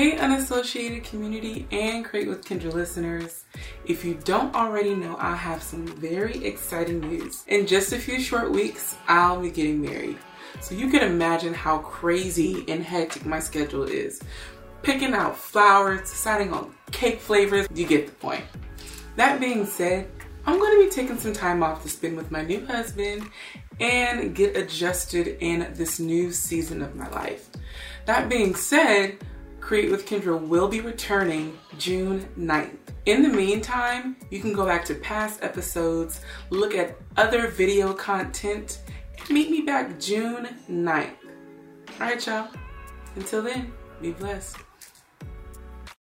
Hey unassociated community and Create with Kendra listeners. If you don't already know, I have some very exciting news. In just a few short weeks, I'll be getting married. So you can imagine how crazy and hectic my schedule is. Picking out flowers, deciding on cake flavors, you get the point. That being said, I'm going to be taking some time off to spend with my new husband and get adjusted in this new season of my life. That being said, Create with Kendra will be returning June 9th. In the meantime, you can go back to past episodes, look at other video content, and meet me back June 9th. All right, y'all. Until then, be blessed.